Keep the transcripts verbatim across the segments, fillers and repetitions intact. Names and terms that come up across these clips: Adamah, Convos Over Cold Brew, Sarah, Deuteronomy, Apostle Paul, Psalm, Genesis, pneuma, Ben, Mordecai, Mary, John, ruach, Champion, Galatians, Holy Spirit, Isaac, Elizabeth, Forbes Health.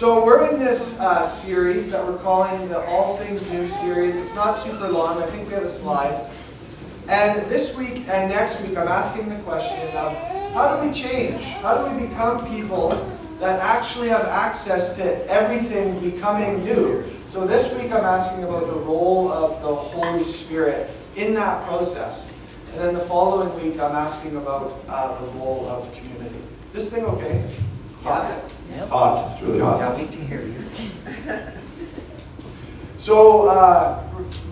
So we're in this uh, series that we're calling the All Things New series. It's not super long. I think we have a slide. And this week and next week, I'm asking the question of how do we change? How do we become people that actually have access to everything becoming new? So this week, I'm asking about the role of the Holy Spirit in that process. And then the following week, I'm asking about uh, the role of community. Is this thing okay? It's hot. Yeah. It's hot. It's really hot. I can't wait to hear you. So, uh,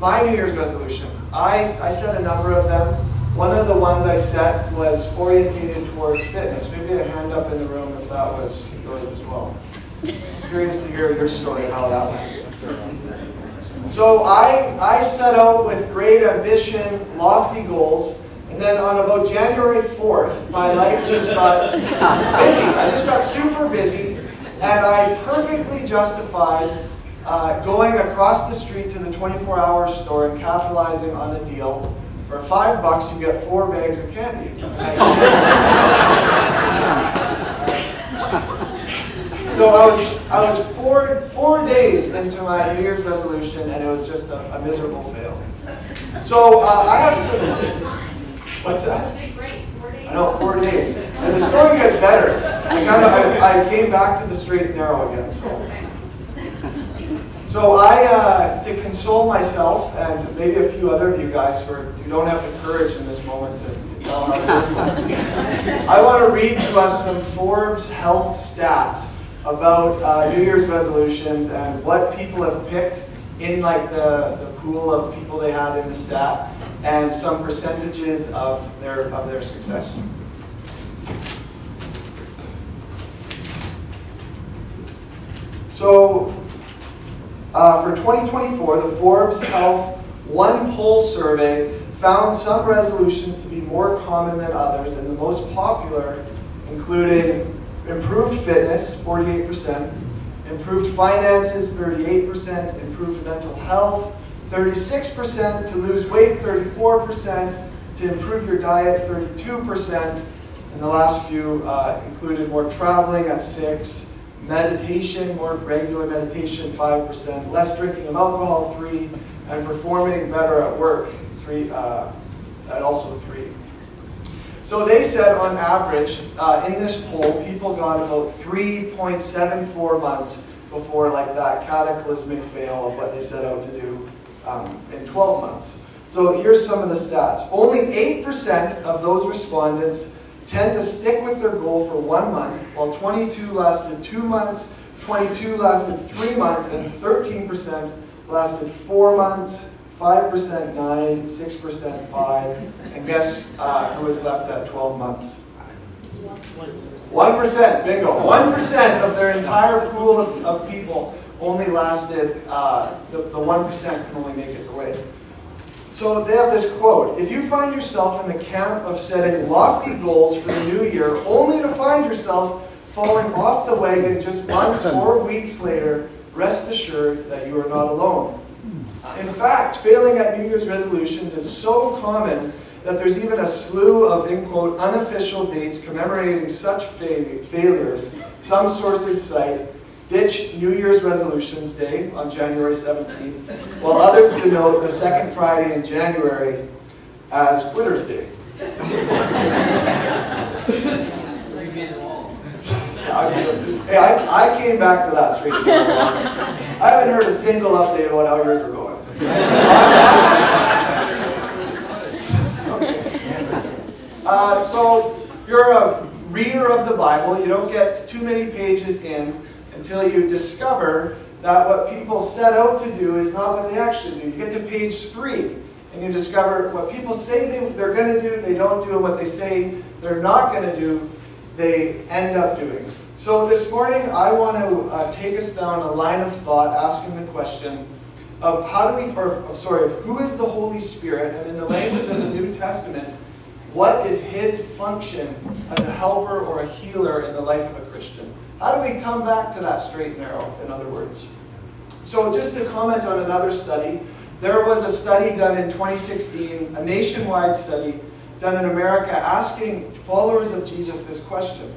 my New Year's resolution. I, I set a number of them. One of the ones I set was orientated towards fitness. Maybe a hand up in the room if that was yours as well. I'm curious to hear your story how that went. So I, I set out with great ambition, lofty goals, and then on about January fourth, my life just got busy. I just got super busy, and I perfectly justified uh, going across the street to the twenty-four hour store and capitalizing on a deal. For five bucks, you get four bags of candy. So I was I was four four days into my New Year's resolution, and it was just a, a miserable fail. So uh, I have some. What's that? I know, four days, and the story gets better. I kind of I, I came back to the straight and narrow again. So, so I uh, to console myself and maybe a few other of you guys who are, you don't have the courage in this moment to. I want to read to us some Forbes health stats about uh, New Year's resolutions and what people have picked in like the, the pool of people they had in the stat and some percentages of their of their success. So uh, for twenty twenty-four, the Forbes Health One Poll Survey found some resolutions to be more common than others, and the most popular included improved fitness, forty-eight percent, improved finances, thirty-eight percent, improved mental health, thirty-six percent, to lose weight, thirty-four percent, to improve your diet, thirty-two percent, and the last few uh, included more traveling at six percent, meditation, more regular meditation, five percent, less drinking of alcohol, three percent, and performing better at work. Uh, at also three. So they said on average, uh, in this poll, people got about three point seven four months before like that cataclysmic fail of what they set out to do um, in twelve months. So here's some of the stats. Only eight percent of those respondents tend to stick with their goal for one month, while twenty-two lasted two months, twenty-two lasted three months, and thirteen percent lasted four months. five percent, nine, six percent, five, and guess uh, who was left at twelve months? one percent, bingo. one percent of their entire pool of, of people only lasted, uh, the, the one percent can only make it the way. So they have this quote, "If you find yourself in the camp of setting lofty goals for the new year, only to find yourself falling off the wagon just months or weeks later, rest assured that you are not alone." In fact, failing at New Year's resolution is so common that there's even a slew of, in quote, unofficial dates commemorating such fa- failures. Some sources cite Ditch New Year's Resolutions Day on January seventeenth, while others denote the second Friday in January as Quitter's Day. Hey, I, I came back to that straight. I haven't heard a single update about how yours are going. uh, so you're a reader of the Bible. You don't get too many pages in until you discover that what people set out to do is not what they actually do. You get to page three and you discover what people say they, they're going to do, they don't do, and what they say they're not going to do, they end up doing. So this morning I want to uh, take us down a line of thought asking the question, of how do we, or sorry, of who is the Holy Spirit, and in the language of the New Testament, what is his function as a helper or a healer in the life of a Christian? How do we come back to that straight and narrow, in other words? So just to comment on another study, there was a study done in twenty sixteen, a nationwide study done in America asking followers of Jesus this question.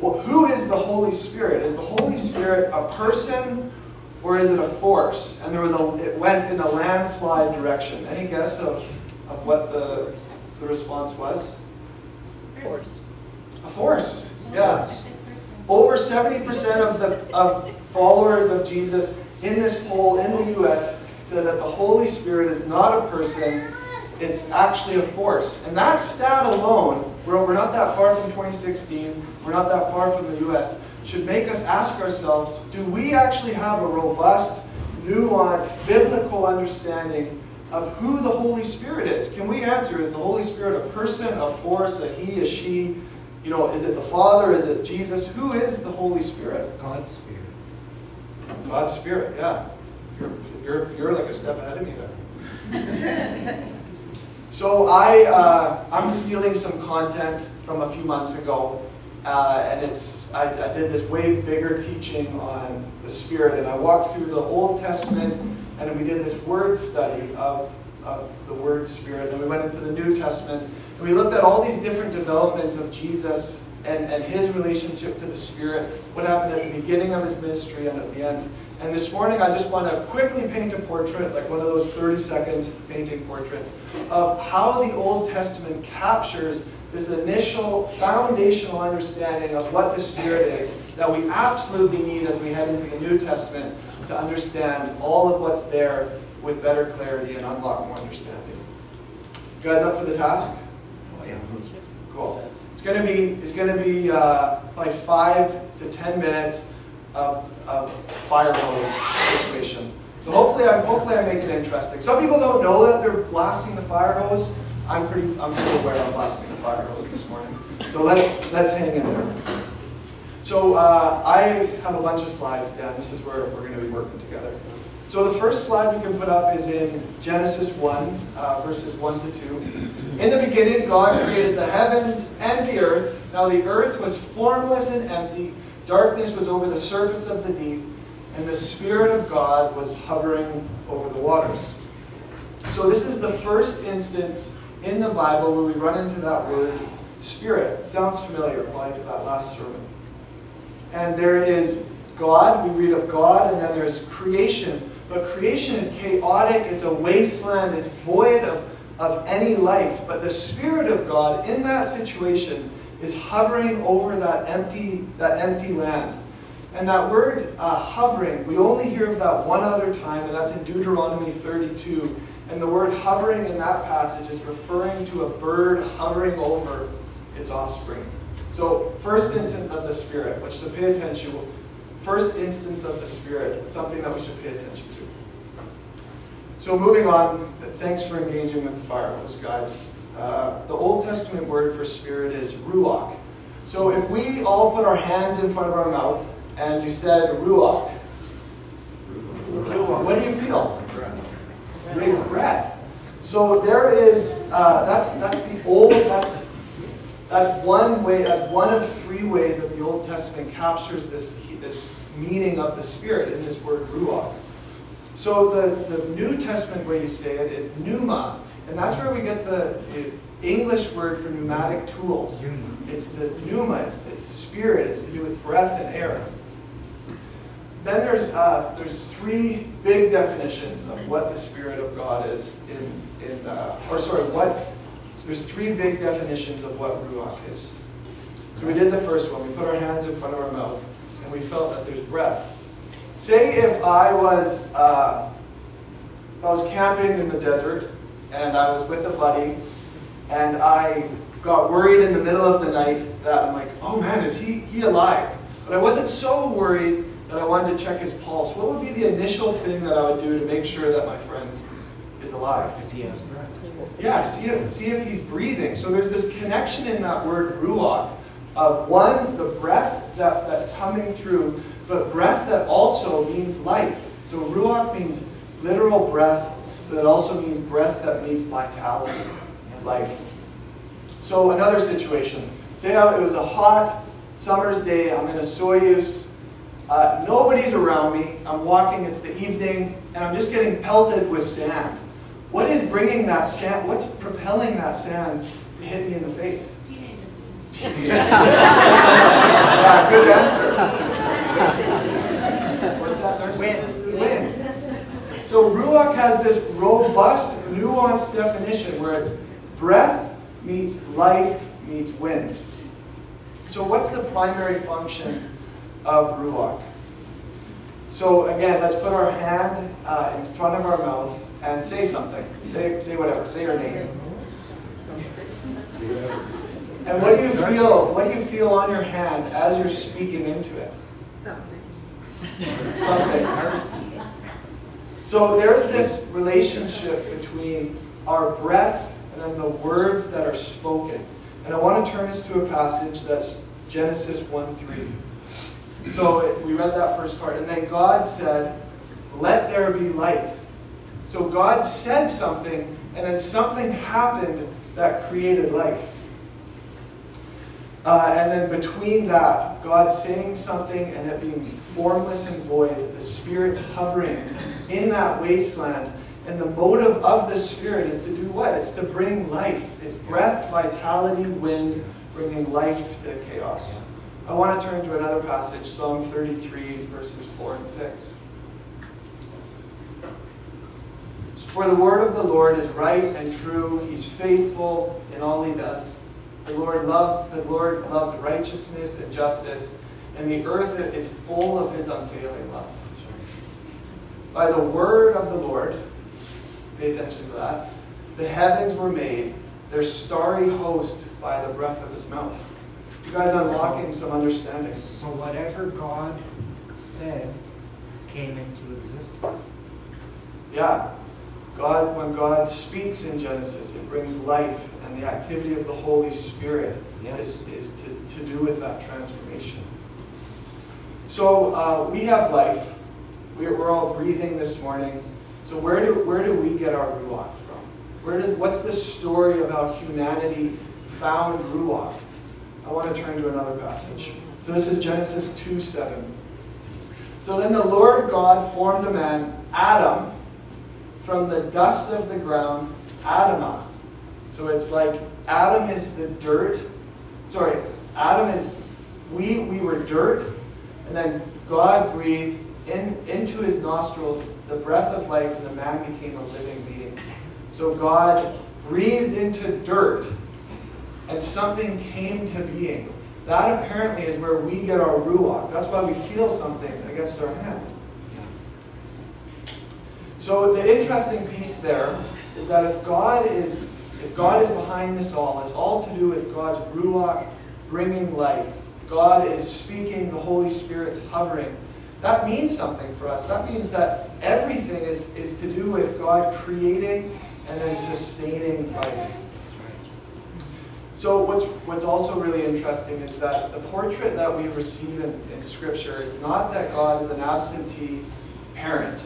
Well, who is the Holy Spirit? Is the Holy Spirit a person or is it a force? And there was a, it went in a landslide direction. Any guess of, of what the, the response was? Force. A force, yeah. Over seventy percent of the of followers of Jesus in this poll in the U S said that the Holy Spirit is not a person, it's actually a force. And that stat alone, we're, we're not that far from twenty sixteen, we're not that far from the U S, should make us ask ourselves, do we actually have a robust, nuanced, biblical understanding of who the Holy Spirit is? Can we answer, is the Holy Spirit a person, a force, a he, a she? You know, is it the Father, is it Jesus? Who is the Holy Spirit? God's Spirit. God's Spirit, yeah. You're, you're, you're like a step ahead of me there. So I, uh, I'm stealing some content from a few months ago. Uh, and it's I, I did this way bigger teaching on the Spirit. And I walked through the Old Testament and we did this word study of, of the word Spirit. And we went into the New Testament and we looked at all these different developments of Jesus and, and his relationship to the Spirit. What happened at the beginning of his ministry and at the end. And this morning, I just want to quickly paint a portrait, like one of those thirty-second painting portraits, of how the Old Testament captures this initial foundational understanding of what the Spirit is that we absolutely need as we head into the New Testament to understand all of what's there with better clarity and unlock more understanding. You guys up for the task? Oh yeah. Cool. It's going to be it's going to be uh, like five to ten minutes. Of, of fire hose situation. So hopefully I hopefully I make it interesting. Some people don't know that they're blasting the fire hose. I'm pretty I'm pretty aware I'm blasting the fire hose this morning. So let's let's hang in there. So uh, I have a bunch of slides, Dan. This is where we're going to be working together. So the first slide we can put up is in Genesis one, uh, verses one to two. In the beginning, God created the heavens and the earth. Now the earth was formless and empty. Darkness was over the surface of the deep, and the Spirit of God was hovering over the waters. So this is the first instance in the Bible where we run into that word Spirit. Sounds familiar, applying to that last sermon. And there is God, we read of God, and then there's creation. But creation is chaotic, it's a wasteland, it's void of, of any life. But the Spirit of God in that situation is hovering over that empty that empty land. And that word uh, hovering, we only hear of that one other time, and that's in Deuteronomy thirty-two. And the word hovering in that passage is referring to a bird hovering over its offspring. So first instance of the Spirit, which to pay attention to, first instance of the Spirit, something that we should pay attention to. So moving on, thanks for engaging with the fire hose, guys. Uh, the Old Testament word for Spirit is ruach. So if we all put our hands in front of our mouth and you said ruach, ruach. What do you feel? Breath. Breath. Breath. So there is uh, that's that's the old that's that's one way that's one of three ways that the Old Testament captures this this meaning of the Spirit in this word ruach. So the the New Testament way you say it is pneuma. And that's where we get the English word for pneumatic tools. It's the pneuma, it's, it's spirit, it's to do with breath and air. Then there's uh, there's three big definitions of what the Spirit of God is in, in uh, or sorry, what, there's three big definitions of what ruach is. So we did the first one, we put our hands in front of our mouth, and we felt that there's breath. Say if I was, uh, if I was camping in the desert, and I was with a buddy, and I got worried in the middle of the night that I'm like, oh man, is he he alive? But I wasn't so worried that I wanted to check his pulse. What would be the initial thing that I would do to make sure that my friend is alive? If he has breath. Yeah, see if, see if he's breathing. So there's this connection in that word ruach of one, the breath that, that's coming through, but breath that also means life. So ruach means literal breath, but it also means breath that means vitality, life. So another situation. Say it was a hot summer's day. I'm in a Soyuz. Uh, nobody's around me. I'm walking. It's the evening, and I'm just getting pelted with sand. What is bringing that sand? What's propelling that sand to hit me in the face? Teenagers. Teenagers. Yeah, good answer. What's that, Darcy? Wind. Wind. So ruach has this robust, nuanced definition where it's breath meets life meets wind. So what's the primary function of ruach? So again, let's put our hand uh, in front of our mouth and say something. Say, say whatever. Say your name. And what do you feel? What do you feel on your hand as you're speaking into it? Something. Something. So there's this relationship between our breath and then the words that are spoken. And I want to turn this to a passage that's Genesis one three. So we read that first part. And then God said, "Let there be light." So God said something, and then something happened that created life. Uh, and then between that, God saying something and it being formless and void, the Spirit's hovering in that wasteland. And the motive of the Spirit is to do what? It's to bring life. It's breath, vitality, wind, bringing life to chaos. I want to turn to another passage, Psalm thirty-three, verses four and six. For the word of the Lord is right and true. He's faithful in all he does. The Lord loves, the Lord loves righteousness and justice, and the earth is full of his unfailing love. By the word of the Lord, pay attention to that, the heavens were made, their starry host by the breath of his mouth. You guys are unlocking some understanding. So whatever God said came into existence. Yeah. God, when God speaks in Genesis, it brings life, and the activity of the Holy Spirit yes. is, is to, to do with that transformation. So uh, we have life. We're, we're all breathing this morning. So where do where do we get our ruach from? Where did what's the story of how humanity found ruach? I want to turn to another passage. So this is Genesis two seven. So then the Lord God formed a man, Adam, from the dust of the ground, Adamah. So it's like Adam is the dirt. Sorry, Adam is, we we were dirt. And then God breathed in, into his nostrils the breath of life, and the man became a living being. So God breathed into dirt, and something came to being. That apparently is where we get our ruach. That's why we feel something against our hand. So the interesting piece there is that if God is if God is behind this all, it's all to do with God's ruach bringing life. God is speaking, the Holy Spirit's hovering. That means something for us. That means that everything is, is to do with God creating and then sustaining life. So what's what's also really interesting is that the portrait that we receive in, in Scripture is not that God is an absentee parent,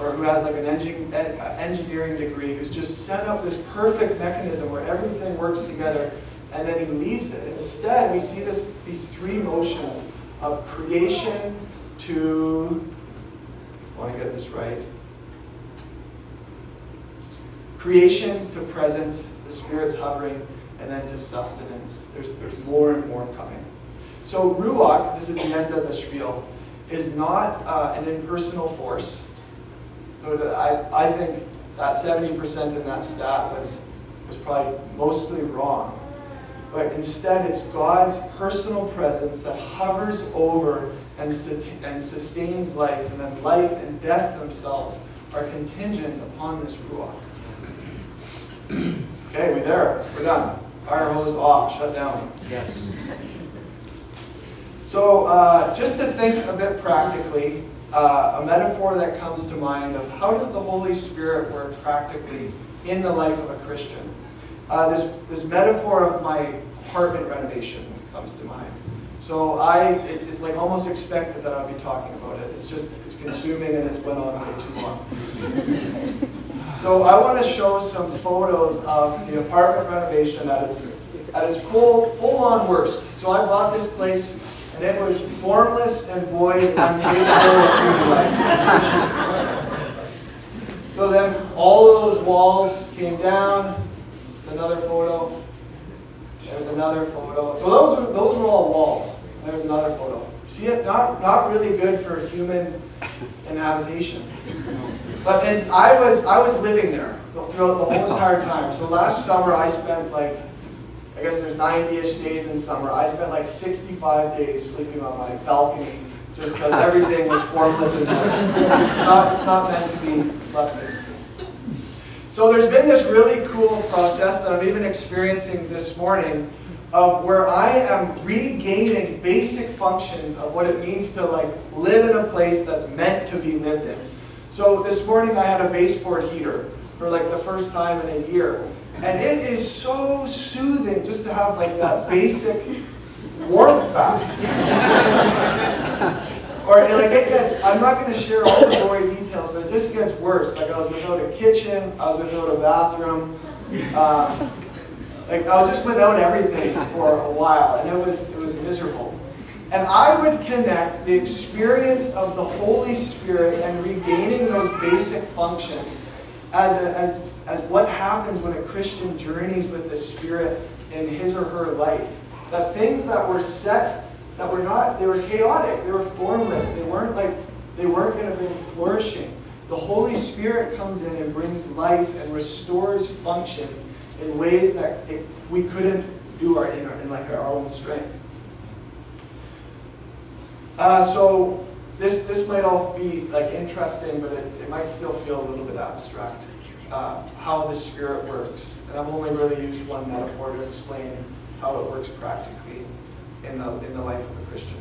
or who has like an engineering degree, who's just set up this perfect mechanism where everything works together, and then he leaves it. Instead, we see this these three motions of creation to, I want to get this right, creation to presence, the Spirit's hovering, and then to sustenance. There's, there's more and more coming. So ruach, this is the end of the spiel, is not uh, an impersonal force. So that I, I think that seventy percent in that stat was, was probably mostly wrong. But instead, it's God's personal presence that hovers over and, st- and sustains life. And then life and death themselves are contingent upon this ruach. Okay, we're there. We're done. Fire hose off. Shut down. Yes. So uh, just to think a bit practically, Uh, a metaphor that comes to mind of how does the Holy Spirit work practically in the life of a Christian? Uh, this, this metaphor of my apartment renovation comes to mind. So I, it, it's like almost expected that I'll be talking about it. It's just, it's consuming and it's went on way too long. So I want to show some photos of the apartment renovation at its, at its full, full-on worst. So I bought this place, and it was formless and void, incapable of life. So then all of those walls came down. It's another photo. There's another photo. So those were those were all walls. There's another photo. See it? Not not really good for human inhabitation. But it's, I was I was living there throughout the whole entire time. So last summer I spent like, I guess there's ninety-ish days in summer. I spent like sixty-five days sleeping on my balcony just because everything was formless and dark. It's not, it's not meant to be slept in. So there's been this really cool process that I'm even experiencing this morning of where I am regaining basic functions of what it means to like live in a place that's meant to be lived in. So this morning I had a baseboard heater for like the first time in a year. And it is so soothing just to have like that basic warmth back. Or like it gets, I'm not going to share all the gory details, but it just gets worse. Like I was without a kitchen, I was without a bathroom. Uh, like I was just without everything for a while, and it was it was miserable. And I would connect the experience of the Holy Spirit and regaining those basic functions as a, as as what happens when a Christian journeys with the Spirit in his or her life. The things that were set, that were not, they were chaotic, they were formless, they weren't like, they weren't going to be flourishing. The Holy Spirit comes in and brings life and restores function in ways that it, we couldn't do our, in, our, in like our own strength. Uh, so this this might all be like interesting, but it, it might still feel a little bit abstract. Uh, how the Spirit works, and I've only really used one metaphor to explain how it works practically in the in the life of a Christian.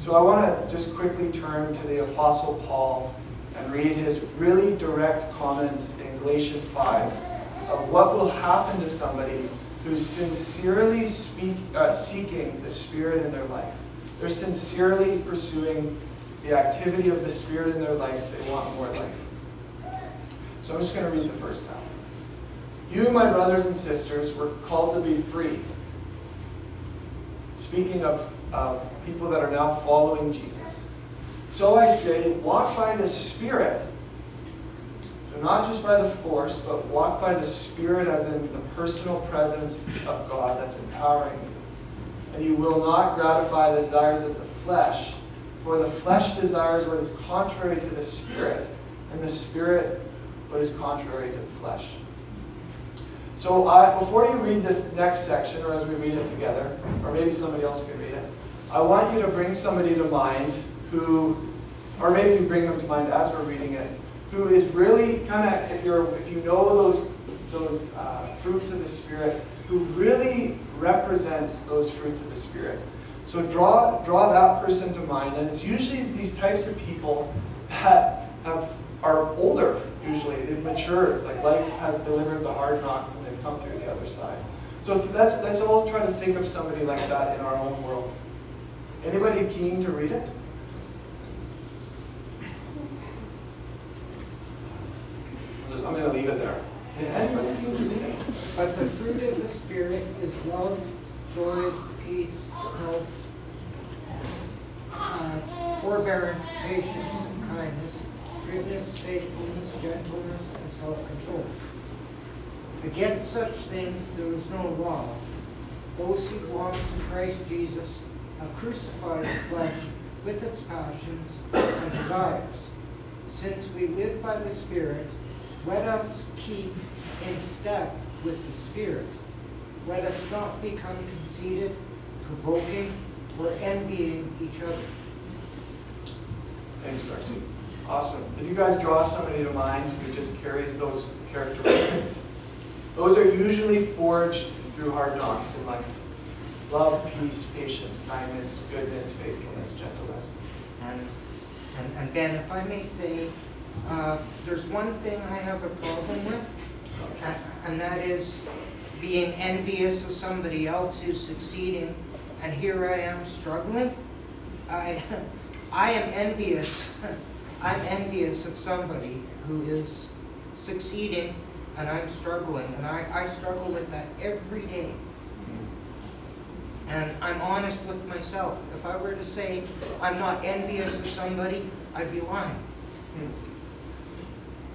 So I want to just quickly turn to the Apostle Paul and read his really direct comments in Galatians five of what will happen to somebody who's sincerely speak, uh, seeking the Spirit in their life. They're sincerely pursuing the activity of the Spirit in their life. They want more life. So I'm just going to read the first half. You, my brothers and sisters, were called to be free. Speaking of, of people that are now following Jesus. So I say, walk by the Spirit. So not just by the force, but walk by the Spirit as in the personal presence of God that's empowering you. And you will not gratify the desires of the flesh, for the flesh desires what is contrary to the Spirit, and the Spirit what is contrary to the flesh. So uh, before you read this next section, or as we read it together, or maybe somebody else can read it, I want you to bring somebody to mind who, or maybe you bring them to mind as we're reading it, who is really kind of, if you're, if you know those those uh, fruits of the Spirit, who really represents those fruits of the Spirit. So draw draw that person to mind, and it's usually these types of people that have are older. Usually they've matured, like life has delivered the hard knocks and they've come through the other side. So that's, let's all try to think of somebody like that in our own world. Anybody keen to read it? Just, I'm going to leave it there. Anybody keen to read it? But the fruit of the Spirit is love, joy, peace, health, uh, forbearance, patience, and kindness, goodness, faithfulness, gentleness, and self-control. Against such things there is no law. Those who belong to Christ Jesus have crucified the flesh with its passions and desires. Since we live by the Spirit, let us keep in step with the Spirit. Let us not become conceited, provoking, or envying each other. Thanks, Darcy. Awesome. Did you guys draw somebody to mind who just carries those characteristics? Those are usually forged through hard knocks in life. Love, peace, patience, kindness, goodness, faithfulness, gentleness. And, and, and Ben, if I may say, uh, there's one thing I have a problem with, and, and that is being envious of somebody else who's succeeding, and here I am struggling. I, I am envious. I'm envious of somebody who is succeeding, and I'm struggling, and I, I struggle with that every day. And I'm honest with myself. If I were to say I'm not envious of somebody, I'd be lying.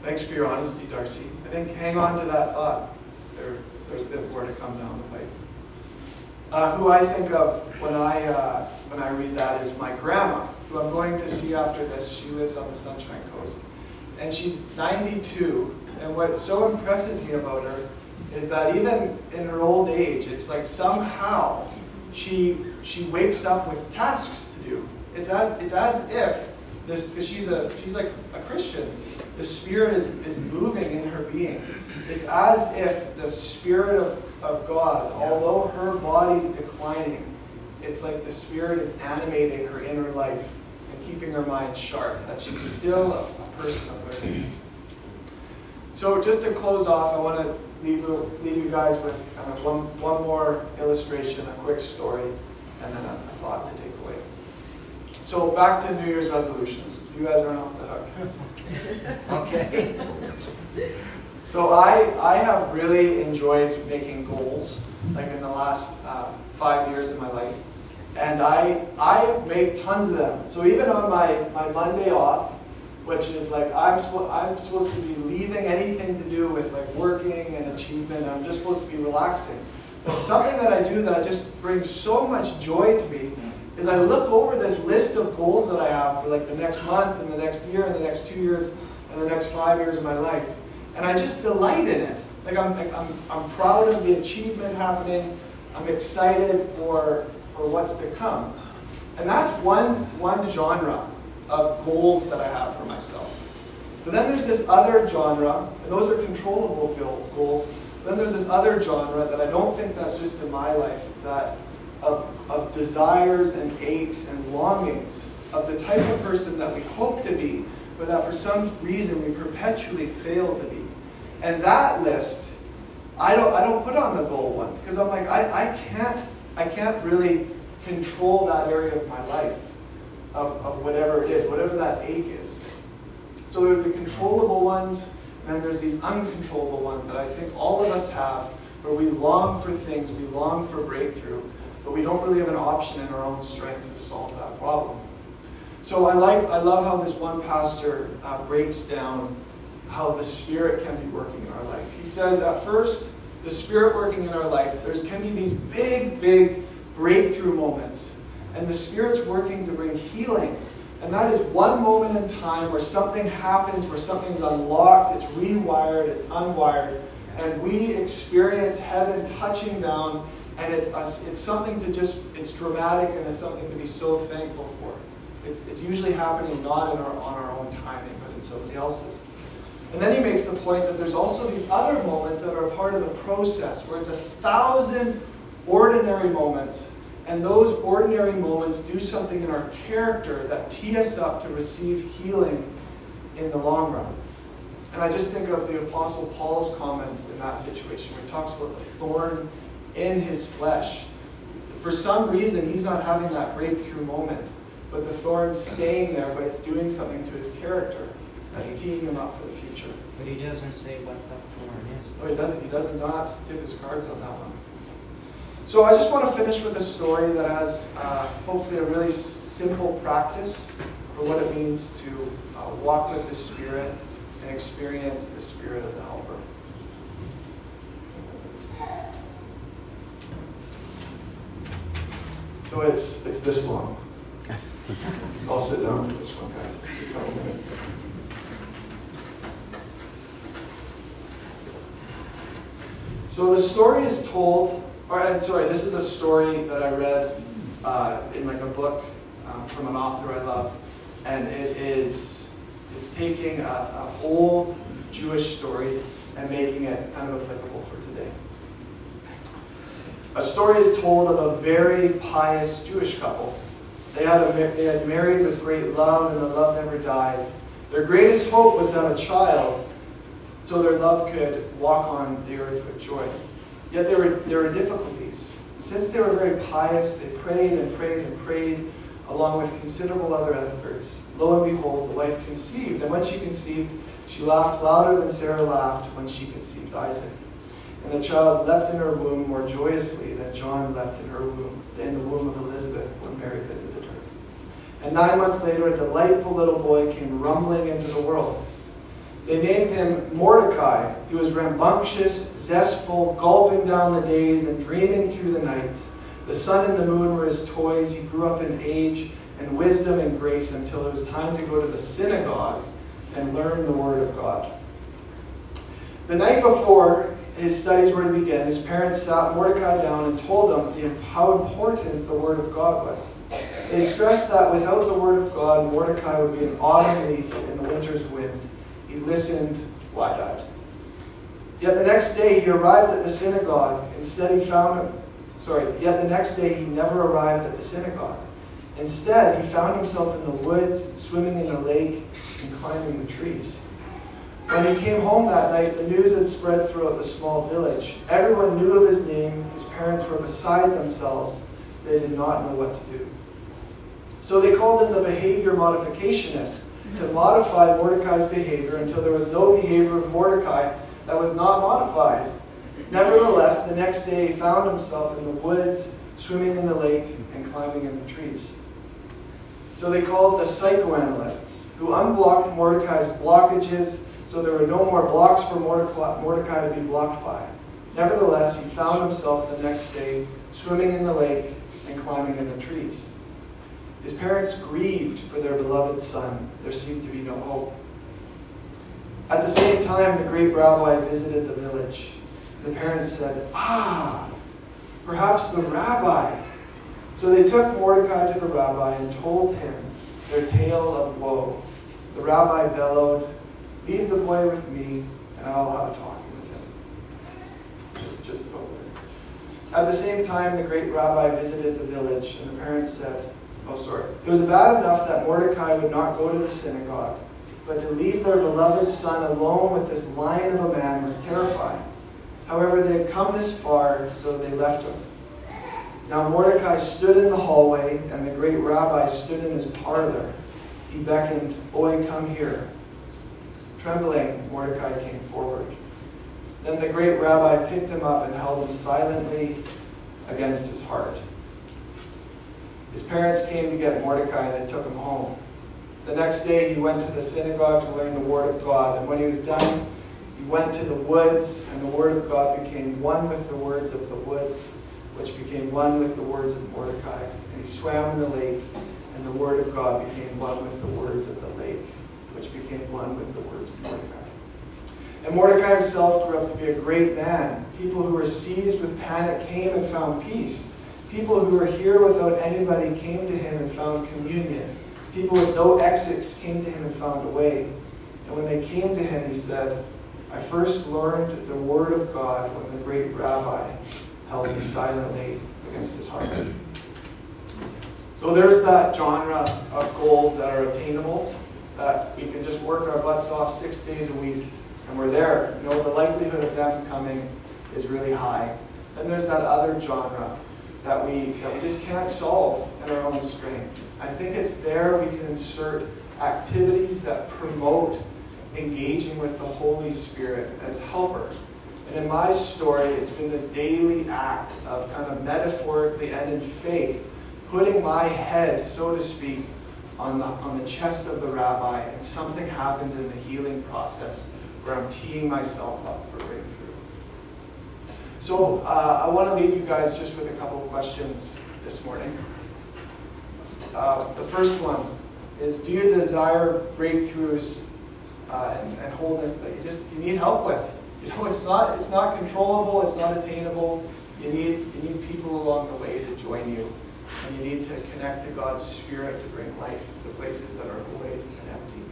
Thanks for your honesty, Darcy. I think hang on to that thought. There, there's a bit more to come down the pipe. uh, who I think of when I uh, when I read that is my grandma, who I'm going to see after this. She lives on the Sunshine Coast, and she's ninety-two. And what so impresses me about her is that even in her old age, it's like somehow she she wakes up with tasks to do. It's as it's as if this, because she's a she's like a Christian. The Spirit is, is moving in her being. It's as if the Spirit of, of God, although her body's declining, it's like the Spirit is animating her inner life and keeping her mind sharp, that she's still a, a person of learning. So just to close off, I want to leave you, leave you guys with kind of one, one more illustration, a quick story, and then a, a thought to take away. So back to New Year's resolutions. You guys aren't off the hook. Okay. So I I have really enjoyed making goals, like in the last uh, five years of my life, and I I make tons of them. So even on my, my Monday off, which is like I'm spo- I'm supposed to be leaving anything to do with like working and achievement. I'm just supposed to be relaxing. But something that I do that just brings so much joy to me is I look over this list of goals that I have for like the next month and the next year and the next two years and the next five years of my life. And I just delight in it. Like I'm like I'm I'm proud of the achievement happening. I'm excited for for what's to come. And that's one one genre of goals that I have for myself. But then there's this other genre, and those are controllable goals. But then there's this other genre that I don't think that's just in my life, that Of, of desires and aches and longings, of the type of person that we hope to be, but that for some reason we perpetually fail to be. And that list, I don't I don't put on the goal one, because I'm like, I, I can't I can't really control that area of my life, of, of whatever it is, whatever that ache is. So there's the controllable ones, and then there's these uncontrollable ones that I think all of us have, where we long for things, we long for breakthrough, but we don't really have an option in our own strength to solve that problem. So I like, I love how this one pastor uh, breaks down how the Spirit can be working in our life. He says, at first, the Spirit working in our life, there's can be these big, big breakthrough moments, and the Spirit's working to bring healing. And that is one moment in time where something happens, where something's unlocked, it's rewired, it's unwired, and we experience heaven touching down. And it's us, it's something to just, it's dramatic, and it's something to be so thankful for. It's it's usually happening not in our, on our own timing, but in somebody else's. And then he makes the point that there's also these other moments that are part of the process, where it's a thousand ordinary moments, and those ordinary moments do something in our character that tee us up to receive healing in the long run. And I just think of the Apostle Paul's comments in that situation, where he talks about the thorn in his flesh. For some reason, he's not having that breakthrough moment, but the thorn's staying there, but it's doing something to his character. That's teeing him up for the future. But he doesn't say what that thorn is. Oh, he doesn't. He does not tip his cards on that one. So I just want to finish with a story that has uh, hopefully a really simple practice for what it means to uh, walk with the Spirit and experience the Spirit as a helper. So it's it's this long. I'll sit down for this one, guys. A couple minutes. So the story is told, or I'm sorry, this is a story that I read uh, in like a book um, from an author I love, and it is it's taking an old Jewish story and making it kind of applicable for today. A story is told of a very pious Jewish couple. They had, a, they had married with great love, and the love never died. Their greatest hope was to have a child, so their love could walk on the earth with joy. Yet there were, there were difficulties. Since they were very pious, they prayed and prayed and prayed, along with considerable other efforts. Lo and behold, the wife conceived, and when she conceived, she laughed louder than Sarah laughed when she conceived Isaac. And the child leapt in her womb more joyously than John leapt in her womb, in the womb of Elizabeth when Mary visited her. And nine months later, a delightful little boy came rumbling into the world. They named him Mordecai. He was rambunctious, zestful, gulping down the days and dreaming through the nights, The sun and the moon were his toys. He grew up in age and wisdom and grace until it was time to go to the synagogue and learn the word of God. The night before his studies were to begin, his parents sat Mordecai down and told him how important the word of God was. They stressed that without the word of God, Mordecai would be an autumn leaf in the winter's wind. He listened wide-eyed. Yet the next day he arrived at the synagogue. Instead he found him. Sorry, yet the next day he never arrived at the synagogue. Instead, he found himself in the woods, swimming in the lake, and climbing the trees. When he came home that night, the news had spread throughout the small village. Everyone knew of his name. His parents were beside themselves. They did not know what to do. So they called him the behavior modificationist to modify Mordecai's behavior until there was no behavior of Mordecai that was not modified. Nevertheless, the next day he found himself in the woods, swimming in the lake, and climbing in the trees. So they called the psychoanalysts, who unblocked Mordecai's blockages, so there were no more blocks for Mordecai to be blocked by. Nevertheless, he found himself the next day swimming in the lake and climbing in the trees. His parents grieved for their beloved son. There seemed to be no hope. At the same time, the great rabbi visited the village. The parents said, "Ah, perhaps the rabbi." So they took Mordecai to the rabbi and told him their tale of woe. The rabbi bellowed, "Leave the boy with me, and I'll have a talk with him." Just, just about there. At the same time, the great rabbi visited the village, and the parents said, oh, sorry. It was bad enough that Mordecai would not go to the synagogue, but to leave their beloved son alone with this lion of a man was terrifying. However, they had come this far, so they left him. Now Mordecai stood in the hallway, and the great rabbi stood in his parlor. He beckoned, "Boy, come here." Trembling, Mordecai came forward. Then the great rabbi picked him up and held him silently against his heart. His parents came to get Mordecai, and they took him home. The next day he went to the synagogue to learn the word of God, and when he was done, he went to the woods, and the word of God became one with the words of the woods, which became one with the words of Mordecai. And he swam in the lake, and the word of God became one with the words of the lake, which became one with the words of Mordecai. And Mordecai himself grew up to be a great man. People who were seized with panic came and found peace. People who were here without anybody came to him and found communion. People with no exits came to him and found a way. And when they came to him, he said, "I first learned the word of God when the great rabbi held me silently against his heart." So there's that genre of goals that are attainable, that we can just work our butts off six days a week and we're there. You know, the likelihood of them coming is really high. Then there's that other genre that we, that we just can't solve in our own strength. I think it's there we can insert activities that promote engaging with the Holy Spirit as helper. And in my story, it's been this daily act of kind of metaphorically and in faith, putting my head, so to speak, on the, on the chest of the rabbi, and something happens in the healing process where I'm teeing myself up for breakthrough. So uh, I want to leave you guys just with a couple questions this morning. Uh, the first one is, do you desire breakthroughs Uh, and, and wholeness that you just you need help with? You know, it's not it's not controllable, it's not attainable. You need you need people along the way to join you, and you need to connect to God's Spirit to bring life to the places that are void and empty.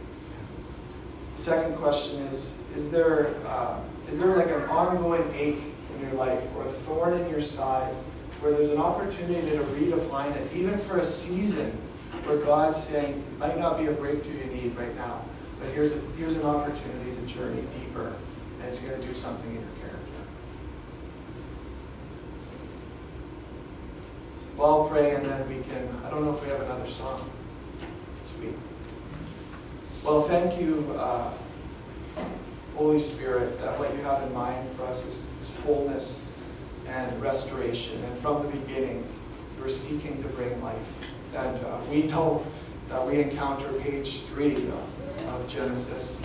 The second question is: Is there uh, is there like an ongoing ache in your life or a thorn in your side where there's an opportunity to redefine it, even for a season, where God's saying it might not be a breakthrough you need right now? But here's, a, here's an opportunity to journey deeper, and it's going to do something in your character. Well, I'll pray, and then we can, I don't know if we have another song. Sweet. Well, thank you, uh, Holy Spirit, that what you have in mind for us is, is wholeness and restoration. And from the beginning, you were seeking to bring life. And uh, we know that we encounter page three of of Genesis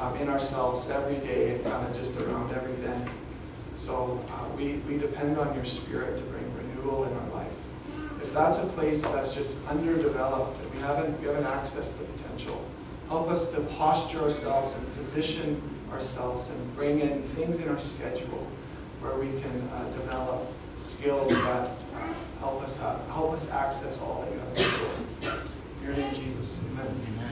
um, in ourselves every day and kind of just around every day. So uh, we, we depend on your Spirit to bring renewal rule in our life. If that's a place that's just underdeveloped and we haven't, we haven't accessed the potential, help us to posture ourselves and position ourselves and bring in things in our schedule where we can uh, develop skills that uh, help us have, help us access all that you have in store. In your name, Jesus. Amen. Amen.